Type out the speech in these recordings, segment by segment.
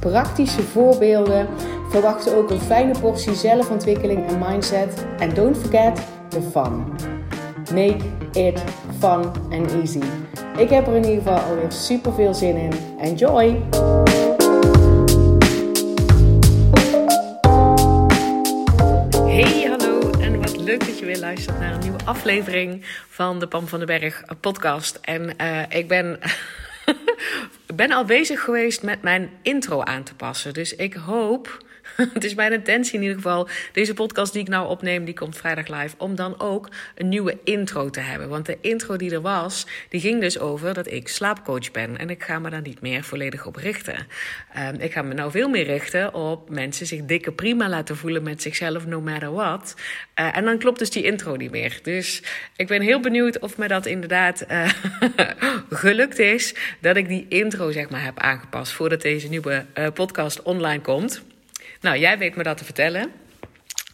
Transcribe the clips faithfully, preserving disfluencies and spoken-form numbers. praktische voorbeelden. Verwacht ook een fijne portie zelfontwikkeling en mindset. En don't forget the fun. Make it fun and easy. Ik heb er in ieder geval alweer super veel zin in. Enjoy! Hey, hallo en wat leuk dat je weer luistert naar een nieuwe aflevering van de Pam van den Berg podcast. En uh, ik ben... Ik ben al bezig geweest met mijn intro aan te passen. Dus ik hoop, het is mijn intentie in ieder geval, deze podcast die ik nou opneem, die komt vrijdag live, om dan ook een nieuwe intro te hebben. Want de intro die er was, die ging dus over dat ik slaapcoach ben. En ik ga me daar niet meer volledig op richten. Um, ik ga me nou veel meer richten op mensen zich dikke prima laten voelen met zichzelf, no matter what. Uh, en dan klopt dus die intro niet meer. Dus ik ben heel benieuwd of me dat inderdaad uh, gelukt is, dat ik die intro zeg maar heb aangepast voordat deze nieuwe uh, podcast online komt. Nou, jij weet me dat te vertellen,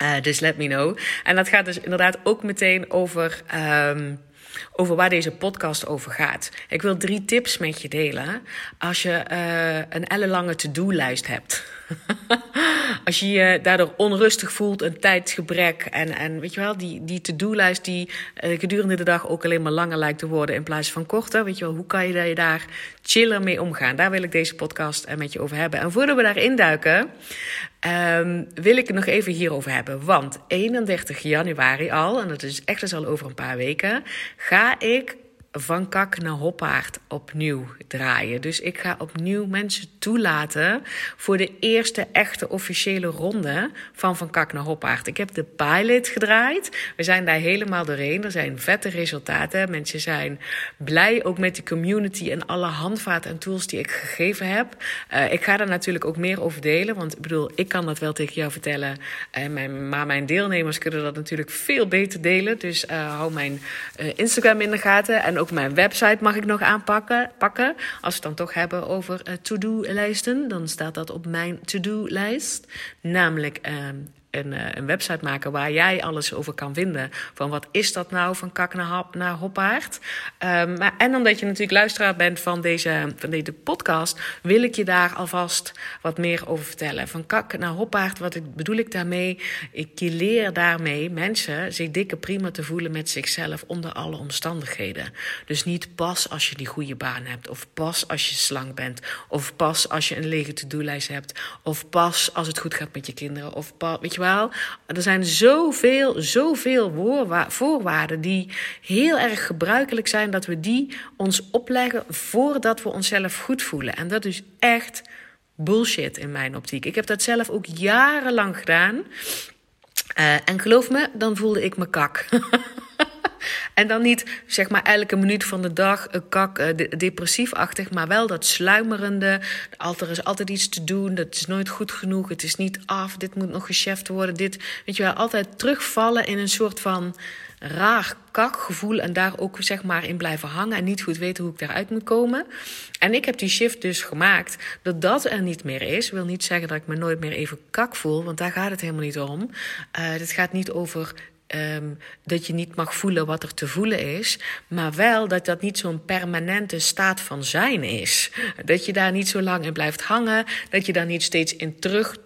uh, dus let me know. En dat gaat dus inderdaad ook meteen over, um, over waar deze podcast over gaat. Ik wil drie tips met je delen als je uh, een ellenlange to-do-lijst hebt. Als je je daardoor onrustig voelt, een tijdgebrek en, en weet je wel, die, die to-do-lijst die uh, gedurende de dag ook alleen maar langer lijkt te worden in plaats van korter. Weet je wel, hoe kan je daar chiller mee omgaan? Daar wil ik deze podcast uh, met je over hebben. En voordat we daarin duiken, um, wil ik het nog even hierover hebben. Want eenendertig januari al, en dat is echt dus al over een paar weken, ga ik Van Kak naar Hoppaard opnieuw draaien. Dus ik ga opnieuw mensen toelaten voor de eerste echte officiële ronde van Van Kak naar Hoppaard. Ik heb de pilot gedraaid. We zijn daar helemaal doorheen. Er zijn vette resultaten. Mensen zijn blij ook met de community en alle handvaten en tools die ik gegeven heb. Uh, ik ga daar natuurlijk ook meer over delen. Want ik bedoel, ik kan dat wel tegen jou vertellen. Uh, mijn, maar mijn deelnemers kunnen dat natuurlijk veel beter delen. Dus uh, hou mijn uh, Instagram in de gaten. En ook Ook mijn website mag ik nog aanpakken. Pakken. Als we het dan toch hebben over uh, to-do-lijsten, dan staat dat op mijn to-do-lijst. Namelijk uh, een, uh, een website maken waar jij alles over kan vinden. Van wat is dat nou van kak naar, hap, naar hoppaard? Uh, maar, en omdat je natuurlijk luisteraar bent van deze, van deze podcast, wil ik je daar alvast wat meer over vertellen. Van kak naar hoppaard, wat ik, bedoel ik daarmee? Ik leer daarmee mensen zich dikke prima te voelen met zichzelf onder alle omstandigheden. Dus niet pas als je die goede baan hebt, of pas als je slank bent, of pas als je een lege to-do-lijst hebt, of pas als het goed gaat met je kinderen, of pas, weet je wel. Er zijn zoveel, zoveel voorwaarden die heel erg gebruikelijk zijn, dat we die ons opleggen voordat we onszelf goed voelen. En dat is echt bullshit in mijn optiek. Ik heb dat zelf ook jarenlang gedaan. Uh, en geloof me, dan voelde ik me kak. En dan niet, zeg maar, elke minuut van de dag kak, de, depressiefachtig, maar wel dat sluimerende. Er is altijd iets te doen, dat is nooit goed genoeg, het is niet af, dit moet nog gecheft worden. Dit, weet je wel, altijd terugvallen in een soort van raar kakgevoel en daar ook, zeg maar, in blijven hangen en niet goed weten hoe ik daaruit moet komen. En ik heb die shift dus gemaakt dat dat er niet meer is. Wil niet zeggen dat ik me nooit meer even kak voel, want daar gaat het helemaal niet om. Uh, dit gaat niet over... Um, dat je niet mag voelen wat er te voelen is, maar wel dat dat niet zo'n permanente staat van zijn is. Dat je daar niet zo lang in blijft hangen, dat je daar niet steeds in terug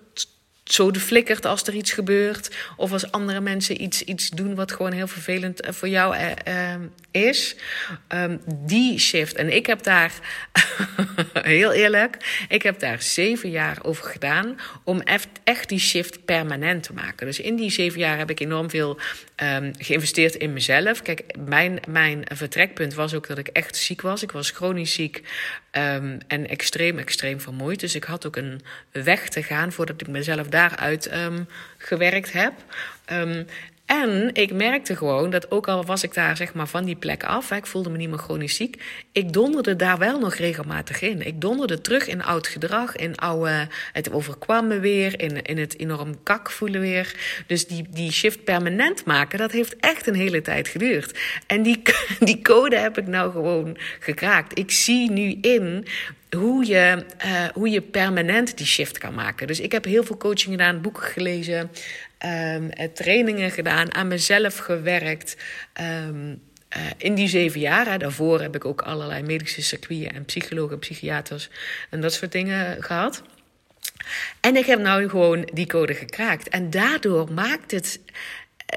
zo de flikkert als er iets gebeurt, of als andere mensen iets, iets doen wat gewoon heel vervelend voor jou uh, uh, is. Um, die shift. En ik heb daar, heel eerlijk, ik heb daar zeven jaar over gedaan om echt, echt die shift permanent te maken. Dus in die zeven jaar heb ik enorm veel um, geïnvesteerd in mezelf. Kijk, mijn, mijn vertrekpunt was ook dat ik echt ziek was. Ik was chronisch ziek. Um, en extreem, extreem vermoeid. Dus ik had ook een weg te gaan voordat ik mezelf daaruit um, gewerkt heb. Um, En ik merkte gewoon dat ook al was ik daar zeg maar van die plek af, hè, ik voelde me niet meer chronisch ziek, ik donderde daar wel nog regelmatig in. Ik donderde terug in oud gedrag, in oude, het overkwam me weer, in, in het enorm kak voelen weer. Dus die, die shift permanent maken, dat heeft echt een hele tijd geduurd. En die, die code heb ik nou gewoon gekraakt. Ik zie nu in hoe je, uh, hoe je permanent die shift kan maken. Dus ik heb heel veel coaching gedaan, boeken gelezen, Um, trainingen gedaan, aan mezelf gewerkt. Um, uh, in die zeven jaar, hè, daarvoor heb ik ook allerlei medische circuiten en psychologen, psychiaters en dat soort dingen gehad. En ik heb nou gewoon die code gekraakt. En daardoor maakt het...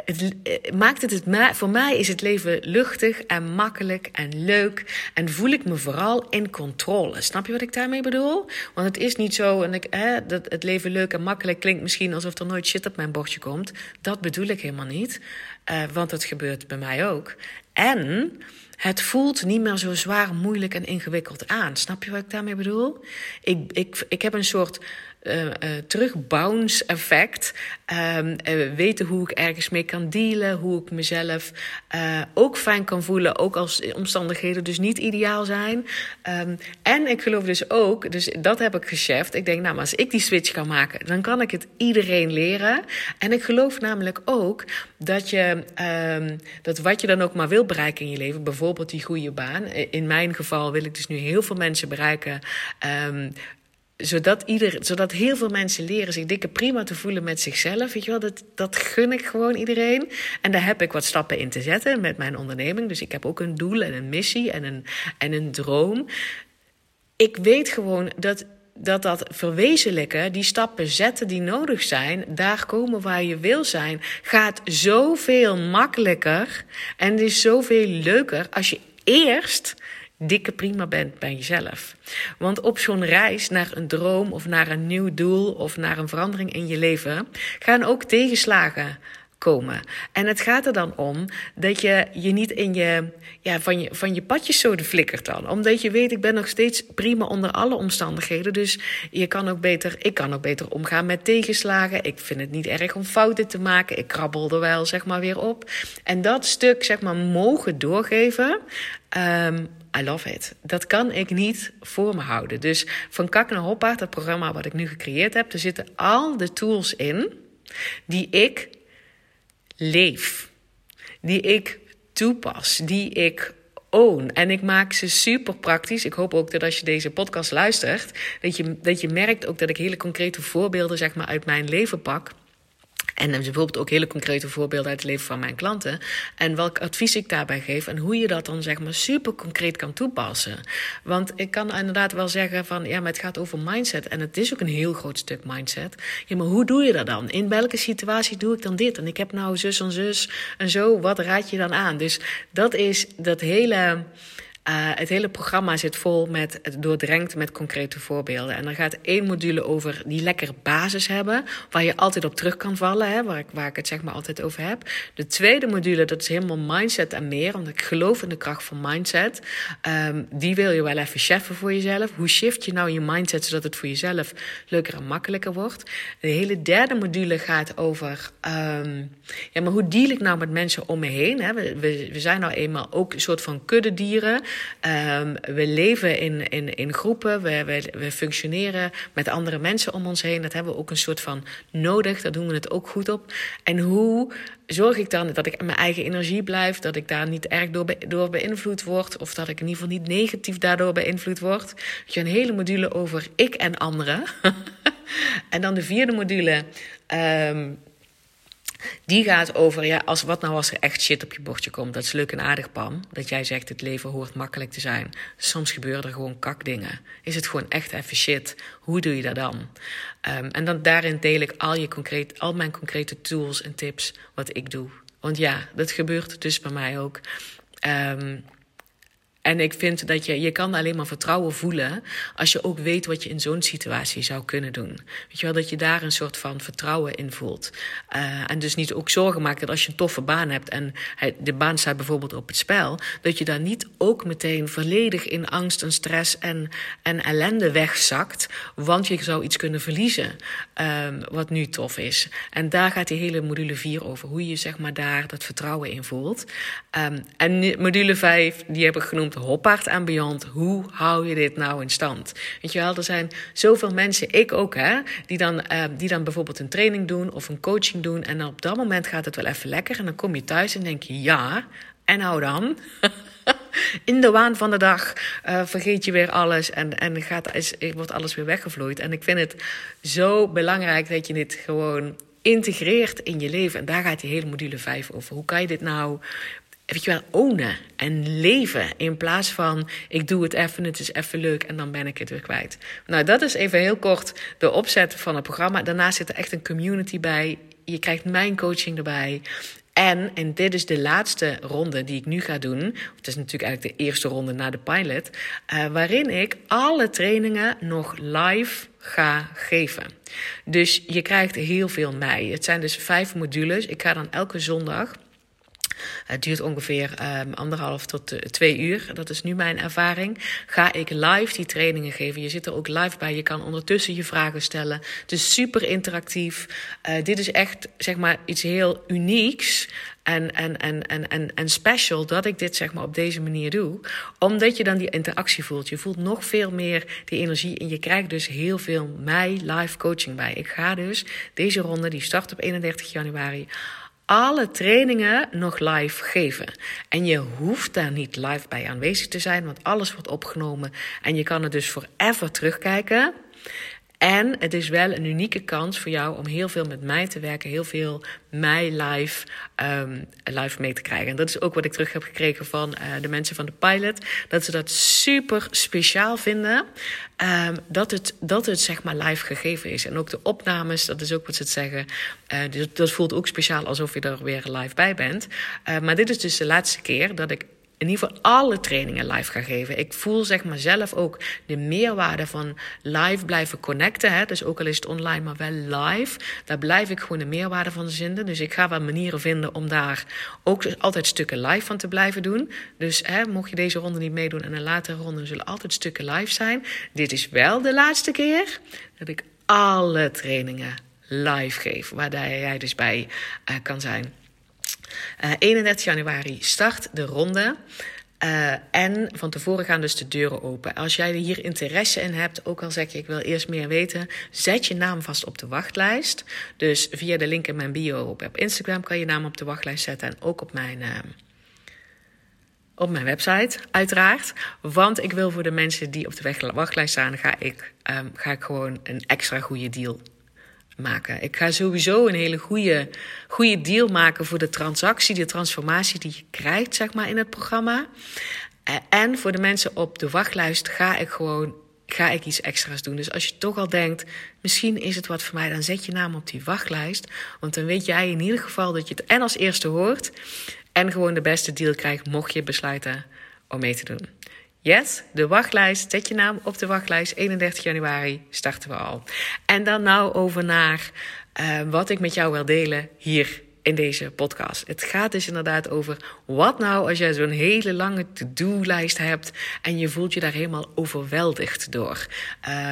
Het, maakt het, het voor mij is het leven luchtig en makkelijk en leuk. En voel ik me vooral in controle. Snap je wat ik daarmee bedoel? Want het is niet zo, en ik, hè, dat het leven leuk en makkelijk klinkt misschien alsof er nooit shit op mijn bordje komt. Dat bedoel ik helemaal niet. Uh, want dat gebeurt bij mij ook. En het voelt niet meer zo zwaar, moeilijk en ingewikkeld aan. Snap je wat ik daarmee bedoel? Ik, ik, ik heb een soort uh, uh, terugbounce effect. Uh, uh, weten hoe ik ergens mee kan dealen. Hoe ik mezelf uh, ook fijn kan voelen. Ook als omstandigheden dus niet ideaal zijn. Um, en ik geloof dus ook, dus dat heb ik gecheft. Ik denk, nou, maar als ik die switch kan maken, dan kan ik het iedereen leren. En ik geloof namelijk ook dat je um, dat wat je dan ook maar wil bereiken in je leven, bijvoorbeeld Bijvoorbeeld die goede baan. In mijn geval wil ik dus nu heel veel mensen bereiken. Um, zodat, ieder, zodat heel veel mensen leren zich dikke prima te voelen met zichzelf. Weet je wel, dat, dat gun ik gewoon iedereen. En daar heb ik wat stappen in te zetten met mijn onderneming. Dus ik heb ook een doel en een missie en een, en een droom. Ik weet gewoon dat... dat dat verwezenlijken, die stappen zetten die nodig zijn, daar komen waar je wil zijn, gaat zoveel makkelijker en het is zoveel leuker als je eerst dikke prima bent bij jezelf. Want op zo'n reis naar een droom of naar een nieuw doel of naar een verandering in je leven gaan ook tegenslagen komen. En het gaat er dan om dat je je niet in je, ja, van je, van je padjeszoden flikkert dan. Omdat je weet, ik ben nog steeds prima onder alle omstandigheden. Dus je kan ook beter, ik kan ook beter omgaan met tegenslagen. Ik vind het niet erg om fouten te maken. Ik krabbel er wel zeg maar weer op. En dat stuk zeg maar mogen doorgeven, um, I love it. Dat kan ik niet voor me houden. Dus van Kak naar Hoppaard, dat programma wat ik nu gecreëerd heb, er zitten al de tools in die ik leef, die ik toepas, die ik own. En ik maak ze super praktisch. Ik hoop ook dat als je deze podcast luistert, dat je, dat je merkt ook dat ik hele concrete voorbeelden zeg maar, uit mijn leven pak. En bijvoorbeeld ook hele concrete voorbeelden uit het leven van mijn klanten. En welk advies ik daarbij geef. En hoe je dat dan zeg maar super concreet kan toepassen. Want ik kan inderdaad wel zeggen van ja, maar het gaat over mindset. En het is ook een heel groot stuk mindset. Ja, maar hoe doe je dat dan? In welke situatie doe ik dan dit? En ik heb nou zus en zus en zo. Wat raad je dan aan? Dus dat is dat hele... Uh, het hele programma zit vol met, het doordrenkt met concrete voorbeelden. En er gaat één module over die lekker basis hebben, waar je altijd op terug kan vallen, hè, waar, ik, waar ik het zeg maar altijd over heb. De tweede module, dat is helemaal mindset en meer, want ik geloof in de kracht van mindset. Um, die wil je wel even cheffen voor jezelf. Hoe shift je nou je mindset, zodat het voor jezelf leuker en makkelijker wordt? De hele derde module gaat over, um, ja, maar hoe deal ik nou met mensen om me heen? Hè? We, we, we zijn nou eenmaal ook een soort van kuddedieren. Um, we leven in, in, in groepen, we, we, we functioneren met andere mensen om ons heen. Dat hebben we ook een soort van nodig, daar doen we het ook goed op. En hoe zorg ik dan dat ik in mijn eigen energie blijf, dat ik daar niet erg door, be, door beïnvloed word, of dat ik in ieder geval niet negatief daardoor beïnvloed word. Dus je een hele module over ik en anderen. En dan de vierde module... Um, die gaat over, ja, als, wat nou als er echt shit op je bordje komt? Dat is leuk en aardig, Pam. Dat jij zegt, het leven hoort makkelijk te zijn. Soms gebeuren er gewoon kakdingen. Is het gewoon echt even shit? Hoe doe je dat dan? Um, en dan daarin deel ik al, je concreet, al mijn concrete tools en tips wat ik doe. Want ja, dat gebeurt dus bij mij ook. Um, En ik vind dat je, je kan alleen maar vertrouwen voelen als je ook weet wat je in zo'n situatie zou kunnen doen. Weet je wel, dat je daar een soort van vertrouwen in voelt. Uh, en dus niet ook zorgen maakt dat als je een toffe baan hebt en de baan staat bijvoorbeeld op het spel, dat je daar niet ook meteen volledig in angst en stress en, en ellende wegzakt, want je zou iets kunnen verliezen, uh, wat nu tof is. En daar gaat die hele module vier over, hoe je zeg maar daar dat vertrouwen in voelt. Um, en module vijf, die heb ik genoemd, Hoppaard aan Beyond. Hoe hou je dit nou in stand? Weet je wel, er zijn zoveel mensen, ik ook, hè, die dan, uh, die dan bijvoorbeeld een training doen of een coaching doen. En op dat moment gaat het wel even lekker. En dan kom je thuis en denk je, ja, en nou dan? In de waan van de dag uh, vergeet je weer alles en, en gaat, is, wordt alles weer weggevloeid. En ik vind het zo belangrijk dat je dit gewoon integreert in je leven. En daar gaat die hele module vijf over. Hoe kan je dit nou, weet je wel, ownen en leven in plaats van ik doe het even, het is even leuk en dan ben ik het weer kwijt. Nou, dat is even heel kort de opzet van het programma. Daarnaast zit er echt een community bij. Je krijgt mijn coaching erbij. En, en dit is de laatste ronde die ik nu ga doen. Het is natuurlijk eigenlijk de eerste ronde na de pilot. Uh, waarin ik alle trainingen nog live ga geven. Dus je krijgt heel veel mee. Het zijn dus vijf modules. Ik ga dan elke zondag... Het duurt ongeveer um, anderhalf tot uh, twee uur. Dat is nu mijn ervaring. Ga ik live die trainingen geven. Je zit er ook live bij. Je kan ondertussen je vragen stellen. Het is super interactief. Uh, dit is echt zeg maar iets heel unieks. En, en, en, en, en, en special dat ik dit zeg maar op deze manier doe. Omdat je dan die interactie voelt. Je voelt nog veel meer die energie. En je krijgt dus heel veel mij live coaching bij. Ik ga dus deze ronde, die start op eenendertig januari... alle trainingen nog live geven. En je hoeft daar niet live bij aanwezig te zijn, want alles wordt opgenomen en je kan het dus forever terugkijken. En het is wel een unieke kans voor jou om heel veel met mij te werken, heel veel mij live, um, live mee te krijgen. En dat is ook wat ik terug heb gekregen van uh, de mensen van de pilot, dat ze dat super speciaal vinden, um, dat het, dat het zeg maar live gegeven is. En ook de opnames, dat is ook wat ze het zeggen, uh, dus dat voelt ook speciaal alsof je er weer live bij bent. Uh, maar dit is dus de laatste keer dat ik in ieder geval alle trainingen live gaan geven. Ik voel zeg maar zelf ook de meerwaarde van live blijven connecten. Hè? Dus ook al is het online, maar wel live. Daar blijf ik gewoon de meerwaarde van vinden. Dus ik ga wel manieren vinden om daar ook altijd stukken live van te blijven doen. Dus hè, mocht je deze ronde niet meedoen en een latere ronde, zullen altijd stukken live zijn. Dit is wel de laatste keer dat ik alle trainingen live geef. Waar jij dus bij uh, kan zijn. Uh, eenendertig januari start de ronde. Uh, en van tevoren gaan dus de deuren open. Als jij hier interesse in hebt, ook al zeg je ik wil eerst meer weten, zet je naam vast op de wachtlijst. Dus via de link in mijn bio op, op Instagram kan je naam op de wachtlijst zetten. En ook op mijn... Uh, Op mijn website, uiteraard. Want ik wil voor de mensen die op de wachtlijst staan, ga ik, um, ga ik gewoon een extra goede deal maken. Ik ga sowieso een hele goede, goede deal maken voor de transactie, de transformatie die je krijgt, zeg maar, in het programma. En voor de mensen op de wachtlijst ga ik gewoon ga ik iets extra's doen. Dus als je toch al denkt, misschien is het wat voor mij, dan zet je naam op die wachtlijst. Want dan weet jij in ieder geval dat je het en als eerste hoort en gewoon de beste deal krijgt, mocht je besluiten om mee te doen. Yes, de wachtlijst. Zet je naam op de wachtlijst. eenendertig januari starten we al. En dan nou over naar uh, wat ik met jou wil delen hier in deze podcast. Het gaat dus inderdaad over wat nou als jij zo'n hele lange to-do-lijst hebt en je voelt je daar helemaal overweldigd door.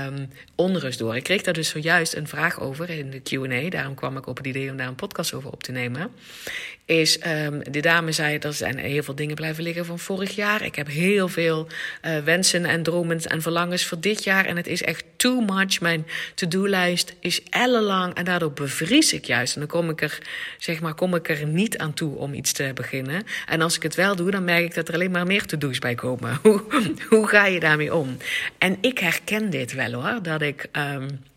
Um, onrust door. Ik kreeg daar dus zojuist een vraag over in de Q en A. Daarom kwam ik op het idee om daar een podcast over op te nemen. Is, um, de dame zei, er zijn heel veel dingen blijven liggen van vorig jaar. Ik heb heel veel uh, wensen en dromen en verlangens voor dit jaar. En het is echt too much. Mijn to-do-lijst is ellenlang en daardoor bevries ik juist. En dan kom ik er, zeg maar, kom ik er niet aan toe om iets te beginnen. En als ik het wel doe, dan merk ik dat er alleen maar meer to-do's bij komen. Hoe, hoe ga je daarmee om? En ik herken dit wel hoor, dat ik... Um,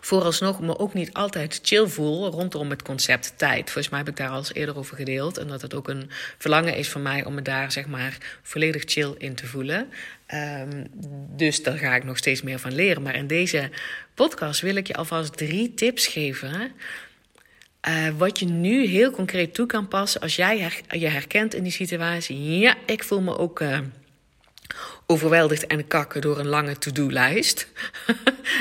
vooralsnog me ook niet altijd chill voel rondom het concept tijd. Volgens mij heb ik daar al eens eerder over gedeeld. En dat het ook een verlangen is van mij om me daar zeg maar volledig chill in te voelen. Um, dus daar ga ik nog steeds meer van leren. Maar in deze podcast wil ik je alvast drie tips geven. Uh, wat je nu heel concreet toe kan passen als jij her- je herkent in die situatie. Ja, ik voel me ook... Uh, overweldigd en kakken door een lange to-do-lijst.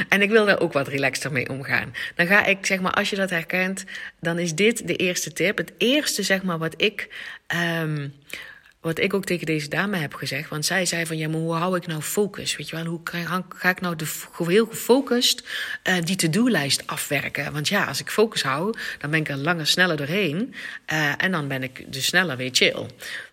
En ik wil daar ook wat relaxter mee omgaan. Dan ga ik, zeg maar, als je dat herkent, dan is dit de eerste tip. Het eerste, zeg maar, wat ik... Um, Wat ik ook tegen deze dame heb gezegd. Want zij zei van, ja, maar hoe hou ik nou focus? Weet je wel, hoe ga ik nou de, heel gefocust uh, die to-do-lijst afwerken? Want ja, als ik focus hou, dan ben ik er langer sneller doorheen. Uh, en dan ben ik dus sneller weer chill.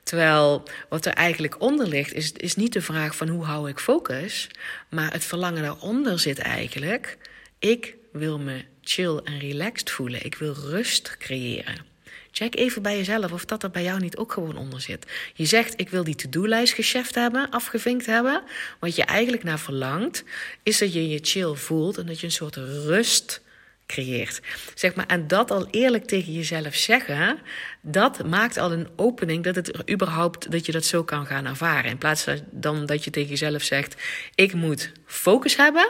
Terwijl wat er eigenlijk onder ligt, is, is niet de vraag van hoe hou ik focus. Maar het verlangen daaronder zit eigenlijk, ik wil me chill en relaxed voelen. Ik wil rust creëren. Check even bij jezelf of dat er bij jou niet ook gewoon onder zit. Je zegt, ik wil die to-do-lijst gecheft hebben, afgevinkt hebben. Wat je eigenlijk naar verlangt, is dat je je chill voelt en dat je een soort rust creëert. Zeg maar, en dat al eerlijk tegen jezelf zeggen, dat maakt al een opening dat het überhaupt dat je dat zo kan gaan ervaren. In plaats dan dat je tegen jezelf zegt, ik moet focus hebben.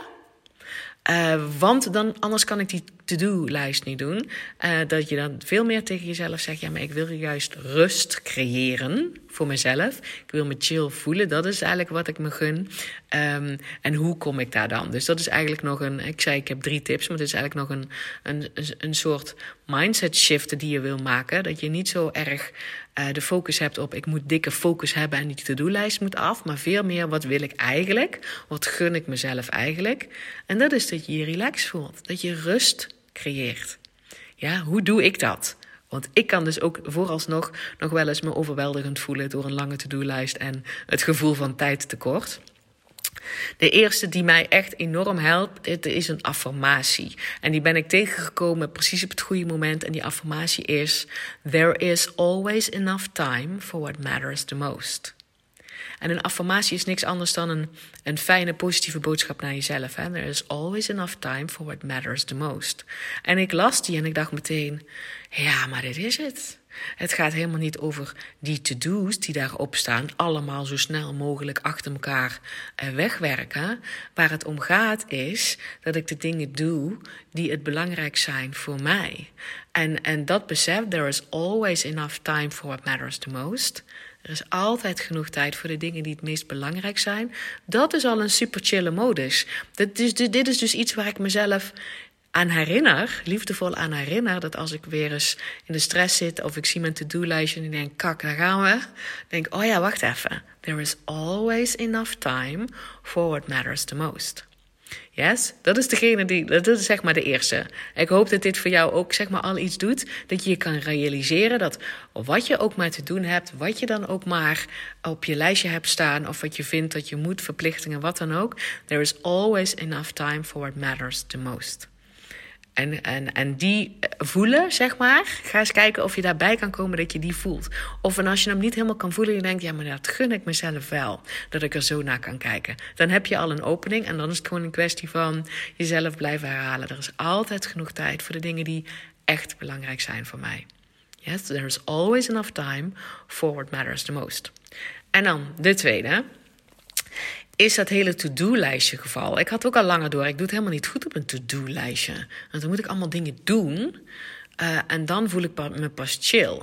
Uh, want dan, anders kan ik die to-do-lijst niet doen. Uh, dat je dan veel meer tegen jezelf zegt, ja, maar ik wil juist rust creëren voor mezelf. Ik wil me chill voelen, dat is eigenlijk wat ik me gun. Um, en hoe kom ik daar dan? Dus dat is eigenlijk nog een, ik zei ik heb drie tips, maar het is eigenlijk nog een, een, een soort mindset shift die je wil maken. Dat je niet zo erg uh, de focus hebt op, ik moet dikke focus hebben en die to-do-lijst moet af. Maar veel meer, wat wil ik eigenlijk? Wat gun ik mezelf eigenlijk? En dat is dat je je relaxed voelt, dat je rust creëert. Ja, hoe doe ik dat? Want ik kan dus ook vooralsnog nog wel eens me overweldigend voelen door een lange to-do-lijst en het gevoel van tijdtekort. De eerste die mij echt enorm helpt, dit is een affirmatie. En die ben ik tegengekomen precies op het goede moment. En die affirmatie is, there is always enough time for what matters the most. En een affirmatie is niks anders dan een, een fijne, positieve boodschap naar jezelf. Hè? There is always enough time for what matters the most. En ik las die en ik dacht meteen, ja, maar dit is het. Het gaat helemaal niet over die to-do's die daarop staan, allemaal zo snel mogelijk achter elkaar wegwerken. Waar het om gaat is dat ik de dingen doe die het belangrijk zijn voor mij. En, en dat besef, there is always enough time for what matters the most. Er is altijd genoeg tijd voor de dingen die het meest belangrijk zijn. Dat is al een super chille modus. Dit is, dit is dus iets waar ik mezelf aan herinner, liefdevol aan herinner, dat als ik weer eens in de stress zit of ik zie mijn to-do-lijstje en ik denk, kak, daar gaan we. Dan denk ik, oh ja, wacht even. There is always enough time for what matters the most. Yes, dat is degene die, dat is zeg maar de eerste. Ik hoop dat dit voor jou ook, zeg maar, al iets doet. Dat je je kan realiseren dat wat je ook maar te doen hebt, wat je dan ook maar op je lijstje hebt staan, of wat je vindt dat je moet, verplichtingen, wat dan ook. There is always enough time for what matters the most. En, en, en die voelen, zeg maar, ga eens kijken of je daarbij kan komen dat je die voelt. Of en als je hem niet helemaal kan voelen, je denkt, ja, maar dat gun ik mezelf wel. Dat ik er zo naar kan kijken. Dan heb je al een opening en dan is het gewoon een kwestie van jezelf blijven herhalen. Er is altijd genoeg tijd voor de dingen die echt belangrijk zijn voor mij. Yes, there is always enough time for what matters the most. En dan de tweede, is dat hele to-do-lijstje geval. Ik had ook al langer door, ik doe het helemaal niet goed op een to-do-lijstje. Want dan moet ik allemaal dingen doen uh, en dan voel ik me pas chill.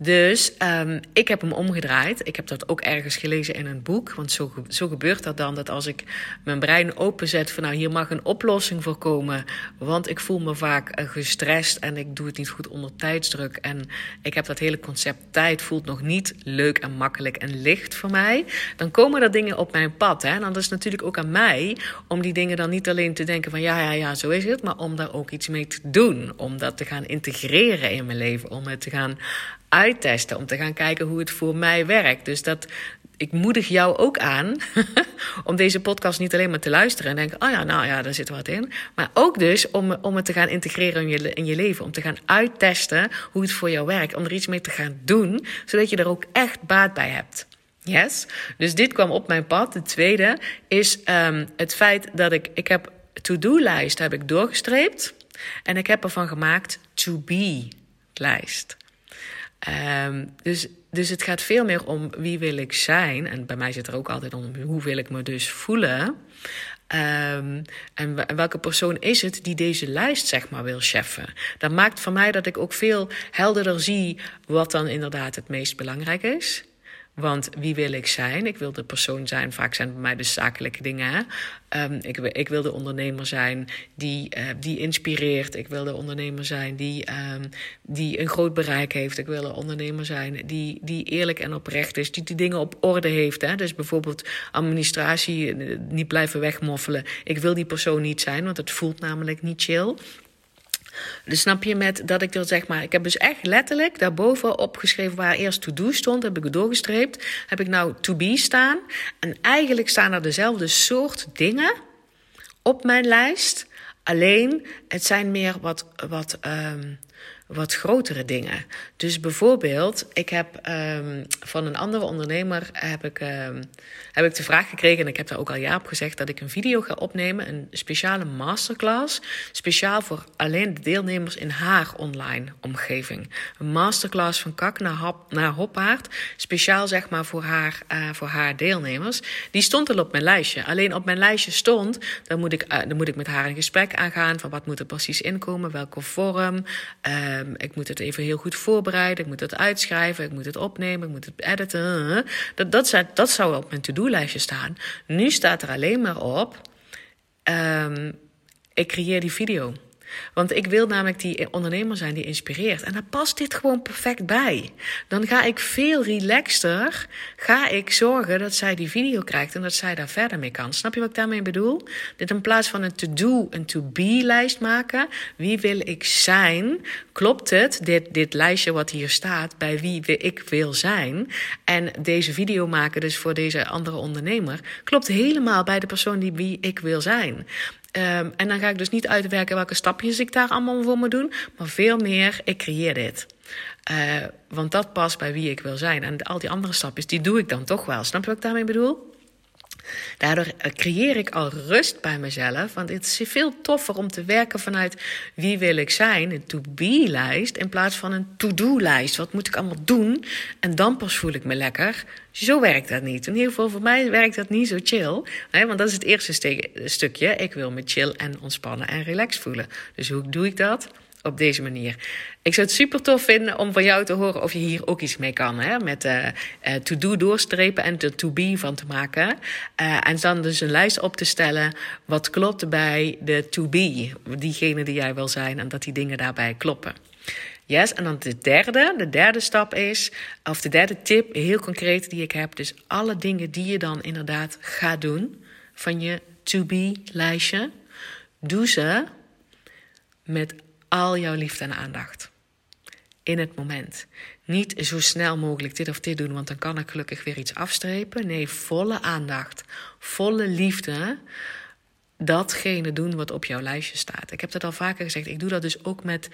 Dus um, ik heb hem omgedraaid. Ik heb dat ook ergens gelezen in een boek. Want zo, zo gebeurt dat dan, dat als ik mijn brein openzet van, nou, hier mag een oplossing voor komen. Want ik voel me vaak uh, gestrest en ik doe het niet goed onder tijdsdruk. En ik heb dat hele concept tijd voelt nog niet leuk en makkelijk en licht voor mij. Dan komen er dingen op mijn pad. Hè? En dan is het natuurlijk ook aan mij om die dingen dan niet alleen te denken van, ja, ja, ja, zo is het. Maar om daar ook iets mee te doen. Om dat te gaan integreren in mijn leven. Om het te gaan uittesten, om te gaan kijken hoe het voor mij werkt. Dus dat, ik moedig jou ook aan om deze podcast niet alleen maar te luisteren en denken, oh ja, nou ja, daar zit wat in. Maar ook dus om, om het te gaan integreren in je, in je leven. Om te gaan uittesten hoe het voor jou werkt. Om er iets mee te gaan doen, zodat je er ook echt baat bij hebt. Yes? Dus dit kwam op mijn pad. De tweede is um, het feit dat ik, ik heb to-do-lijst heb ik doorgestreept. En ik heb ervan gemaakt to-be-lijst. Um, dus, dus het gaat veel meer om wie wil ik zijn. En bij mij zit er ook altijd om hoe wil ik me dus voelen. Um, en, w- en welke persoon is het die deze lijst, zeg maar, wil cheffen. Dat maakt voor mij dat ik ook veel helderder zie wat dan inderdaad het meest belangrijk is. Want wie wil ik zijn? Ik wil de persoon zijn. Vaak zijn het bij mij dus zakelijke dingen. Um, ik, ik wil de ondernemer zijn die, uh, die inspireert. Ik wil de ondernemer zijn die, um, die een groot bereik heeft. Ik wil de ondernemer zijn die, die eerlijk en oprecht is. Die die dingen op orde heeft. Hè? Dus bijvoorbeeld administratie, niet blijven wegmoffelen. Ik wil die persoon niet zijn, want het voelt namelijk niet chill. Dus snap je met dat ik dat zeg maar... Ik heb dus echt letterlijk daarboven opgeschreven waar eerst to-do stond. Heb ik doorgestreept. Heb ik nou to-be staan. En eigenlijk staan er dezelfde soort dingen op mijn lijst. Alleen het zijn meer wat, wat, um, wat grotere dingen. Dus bijvoorbeeld, ik heb um, van een andere ondernemer heb ik, um, heb ik de vraag gekregen... en ik heb daar ook al ja op gezegd dat ik een video ga opnemen... een speciale masterclass, speciaal voor alleen de deelnemers in haar online omgeving. Een masterclass van kak naar, hap, naar hoppaard, speciaal zeg maar voor haar, uh, voor haar deelnemers. Die stond al op mijn lijstje. Alleen op mijn lijstje stond, dan moet ik, uh, dan moet ik met haar een gesprek aangaan... van wat moet er precies inkomen, welke vorm... Uh, ik moet het even heel goed voorbereiden, ik moet het uitschrijven, ik moet het opnemen, ik moet het editen. Dat, dat, zou, dat zou op mijn to-do-lijstje staan. Nu staat er alleen maar op, um, ik creëer die video. Want ik wil namelijk die ondernemer zijn die inspireert. En daar past dit gewoon perfect bij. Dan ga ik veel relaxter, ga ik zorgen dat zij die video krijgt... en dat zij daar verder mee kan. Snap je wat ik daarmee bedoel? Dit in plaats van een to-do, een to-be-lijst maken. Wie wil ik zijn? Klopt het, dit, dit lijstje wat hier staat, bij wie ik wil zijn? En deze video maken dus voor deze andere ondernemer... klopt helemaal bij de persoon die wie ik wil zijn... Um, en dan ga ik dus niet uitwerken welke stapjes ik daar allemaal voor moet doen. Maar veel meer, ik creëer dit. Uh, want dat past bij wie ik wil zijn. En al die andere stapjes, die doe ik dan toch wel. Snap je wat ik daarmee bedoel? Daardoor creëer ik al rust bij mezelf. Want het is veel toffer om te werken vanuit wie wil ik zijn. Een to-be-lijst in plaats van een to-do-lijst. Wat moet ik allemaal doen? En dan pas voel ik me lekker. Zo werkt dat niet. In ieder geval voor mij werkt dat niet zo chill. Hè? Want dat is het eerste ste- stukje. Ik wil me chill en ontspannen en relaxed voelen. Dus hoe doe ik dat? Op deze manier. Ik zou het super tof vinden om van jou te horen of je hier ook iets mee kan. Hè? Met uh, uh, to-do doorstrepen en de to-be van te maken. Uh, en dan dus een lijst op te stellen wat klopt bij de to-be. Diegene die jij wil zijn en dat die dingen daarbij kloppen. Yes, en dan de derde. De derde stap is, of de derde tip, heel concreet die ik heb. Dus alle dingen die je dan inderdaad gaat doen van je to-be-lijstje. Doe ze met al jouw liefde en aandacht. In het moment. Niet zo snel mogelijk dit of dit doen, want dan kan ik gelukkig weer iets afstrepen. Nee, volle aandacht, volle liefde. Datgene doen wat op jouw lijstje staat. Ik heb dat al vaker gezegd. Ik doe dat dus ook met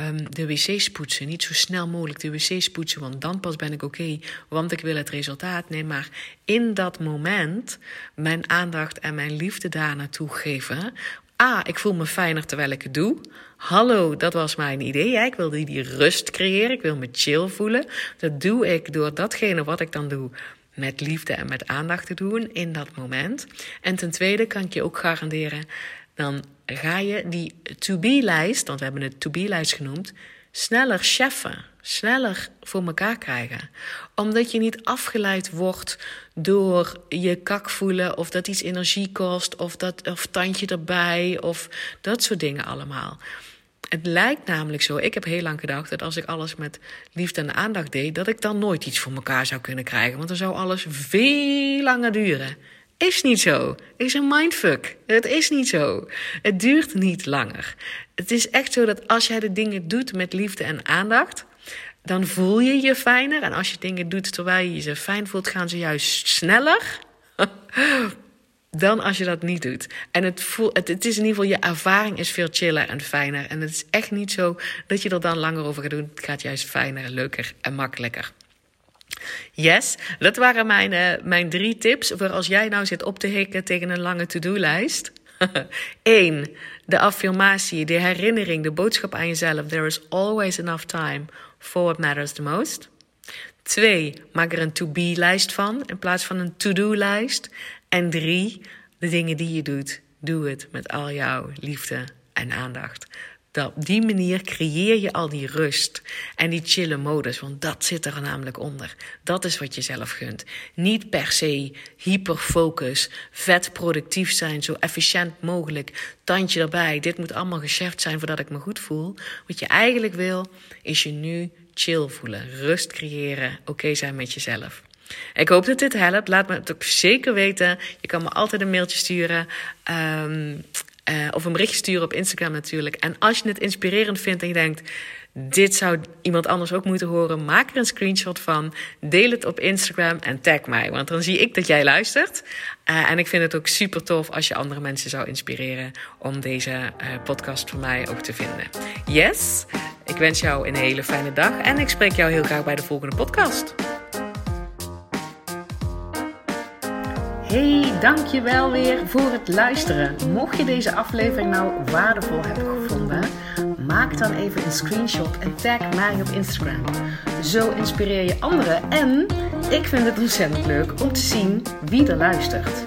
um, de wc's poetsen. Niet zo snel mogelijk de wc's poetsen, want dan pas ben ik oké, okay, want ik wil het resultaat. Nee, maar in dat moment mijn aandacht en mijn liefde daar naartoe geven... Ah, ik voel me fijner terwijl ik het doe. Hallo, dat was mijn idee. Hè? Ik wil die, die rust creëren. Ik wil me chill voelen. Dat doe ik door datgene wat ik dan doe... met liefde en met aandacht te doen in dat moment. En ten tweede kan ik je ook garanderen... dan ga je die to-be-lijst, want we hebben het to-be-lijst genoemd... sneller cheffen, sneller voor elkaar krijgen. Omdat je niet afgeleid wordt door je kak voelen... of dat iets energie kost, of, dat, of tandje erbij, of dat soort dingen allemaal. Het lijkt namelijk zo, ik heb heel lang gedacht... dat als ik alles met liefde en aandacht deed... dat ik dan nooit iets voor elkaar zou kunnen krijgen. Want dan zou alles veel langer duren. Is niet zo. Is een mindfuck. Het is niet zo. Het duurt niet langer. Het is echt zo dat als jij de dingen doet met liefde en aandacht... dan voel je je fijner. En als je dingen doet terwijl je je ze fijn voelt... gaan ze juist sneller dan als je dat niet doet. En het, voel, het, het is in ieder geval... je ervaring is veel chiller en fijner. En het is echt niet zo dat je er dan langer over gaat doen. Het gaat juist fijner, leuker en makkelijker. Yes, dat waren mijn, uh, mijn drie tips voor als jij nou zit op te hikken tegen een lange to-do-lijst. Eén, de affirmatie, de herinnering, de boodschap aan jezelf. There is always enough time for what matters the most. Twee, maak er een to-be-lijst van in plaats van een to-do-lijst. En drie, de dingen die je doet, doe het met al jouw liefde en aandacht. Dat, op die manier creëer je al die rust en die chille modus. Want dat zit er namelijk onder. Dat is wat je zelf gunt. Niet per se hyperfocus, vet productief zijn, zo efficiënt mogelijk. Tandje erbij, dit moet allemaal gecheft zijn voordat ik me goed voel. Wat je eigenlijk wil, is je nu chill voelen. Rust creëren, oké zijn met jezelf. Ik hoop dat dit helpt. Laat me het ook zeker weten. Je kan me altijd een mailtje sturen. Um, Uh, of een berichtje sturen op Instagram natuurlijk. En als je het inspirerend vindt en je denkt, dit zou iemand anders ook moeten horen, maak er een screenshot van. Deel het op Instagram en tag mij. Want dan zie ik dat jij luistert. Uh, en ik vind het ook super tof als je andere mensen zou inspireren om deze uh, podcast van mij ook te vinden. Yes, ik wens jou een hele fijne dag. En ik spreek jou heel graag bij de volgende podcast. Hey, dankjewel weer voor het luisteren. Mocht je deze aflevering nou waardevol hebben gevonden, maak dan even een screenshot en tag mij op Instagram. Zo inspireer je anderen en ik vind het ontzettend leuk om te zien wie er luistert.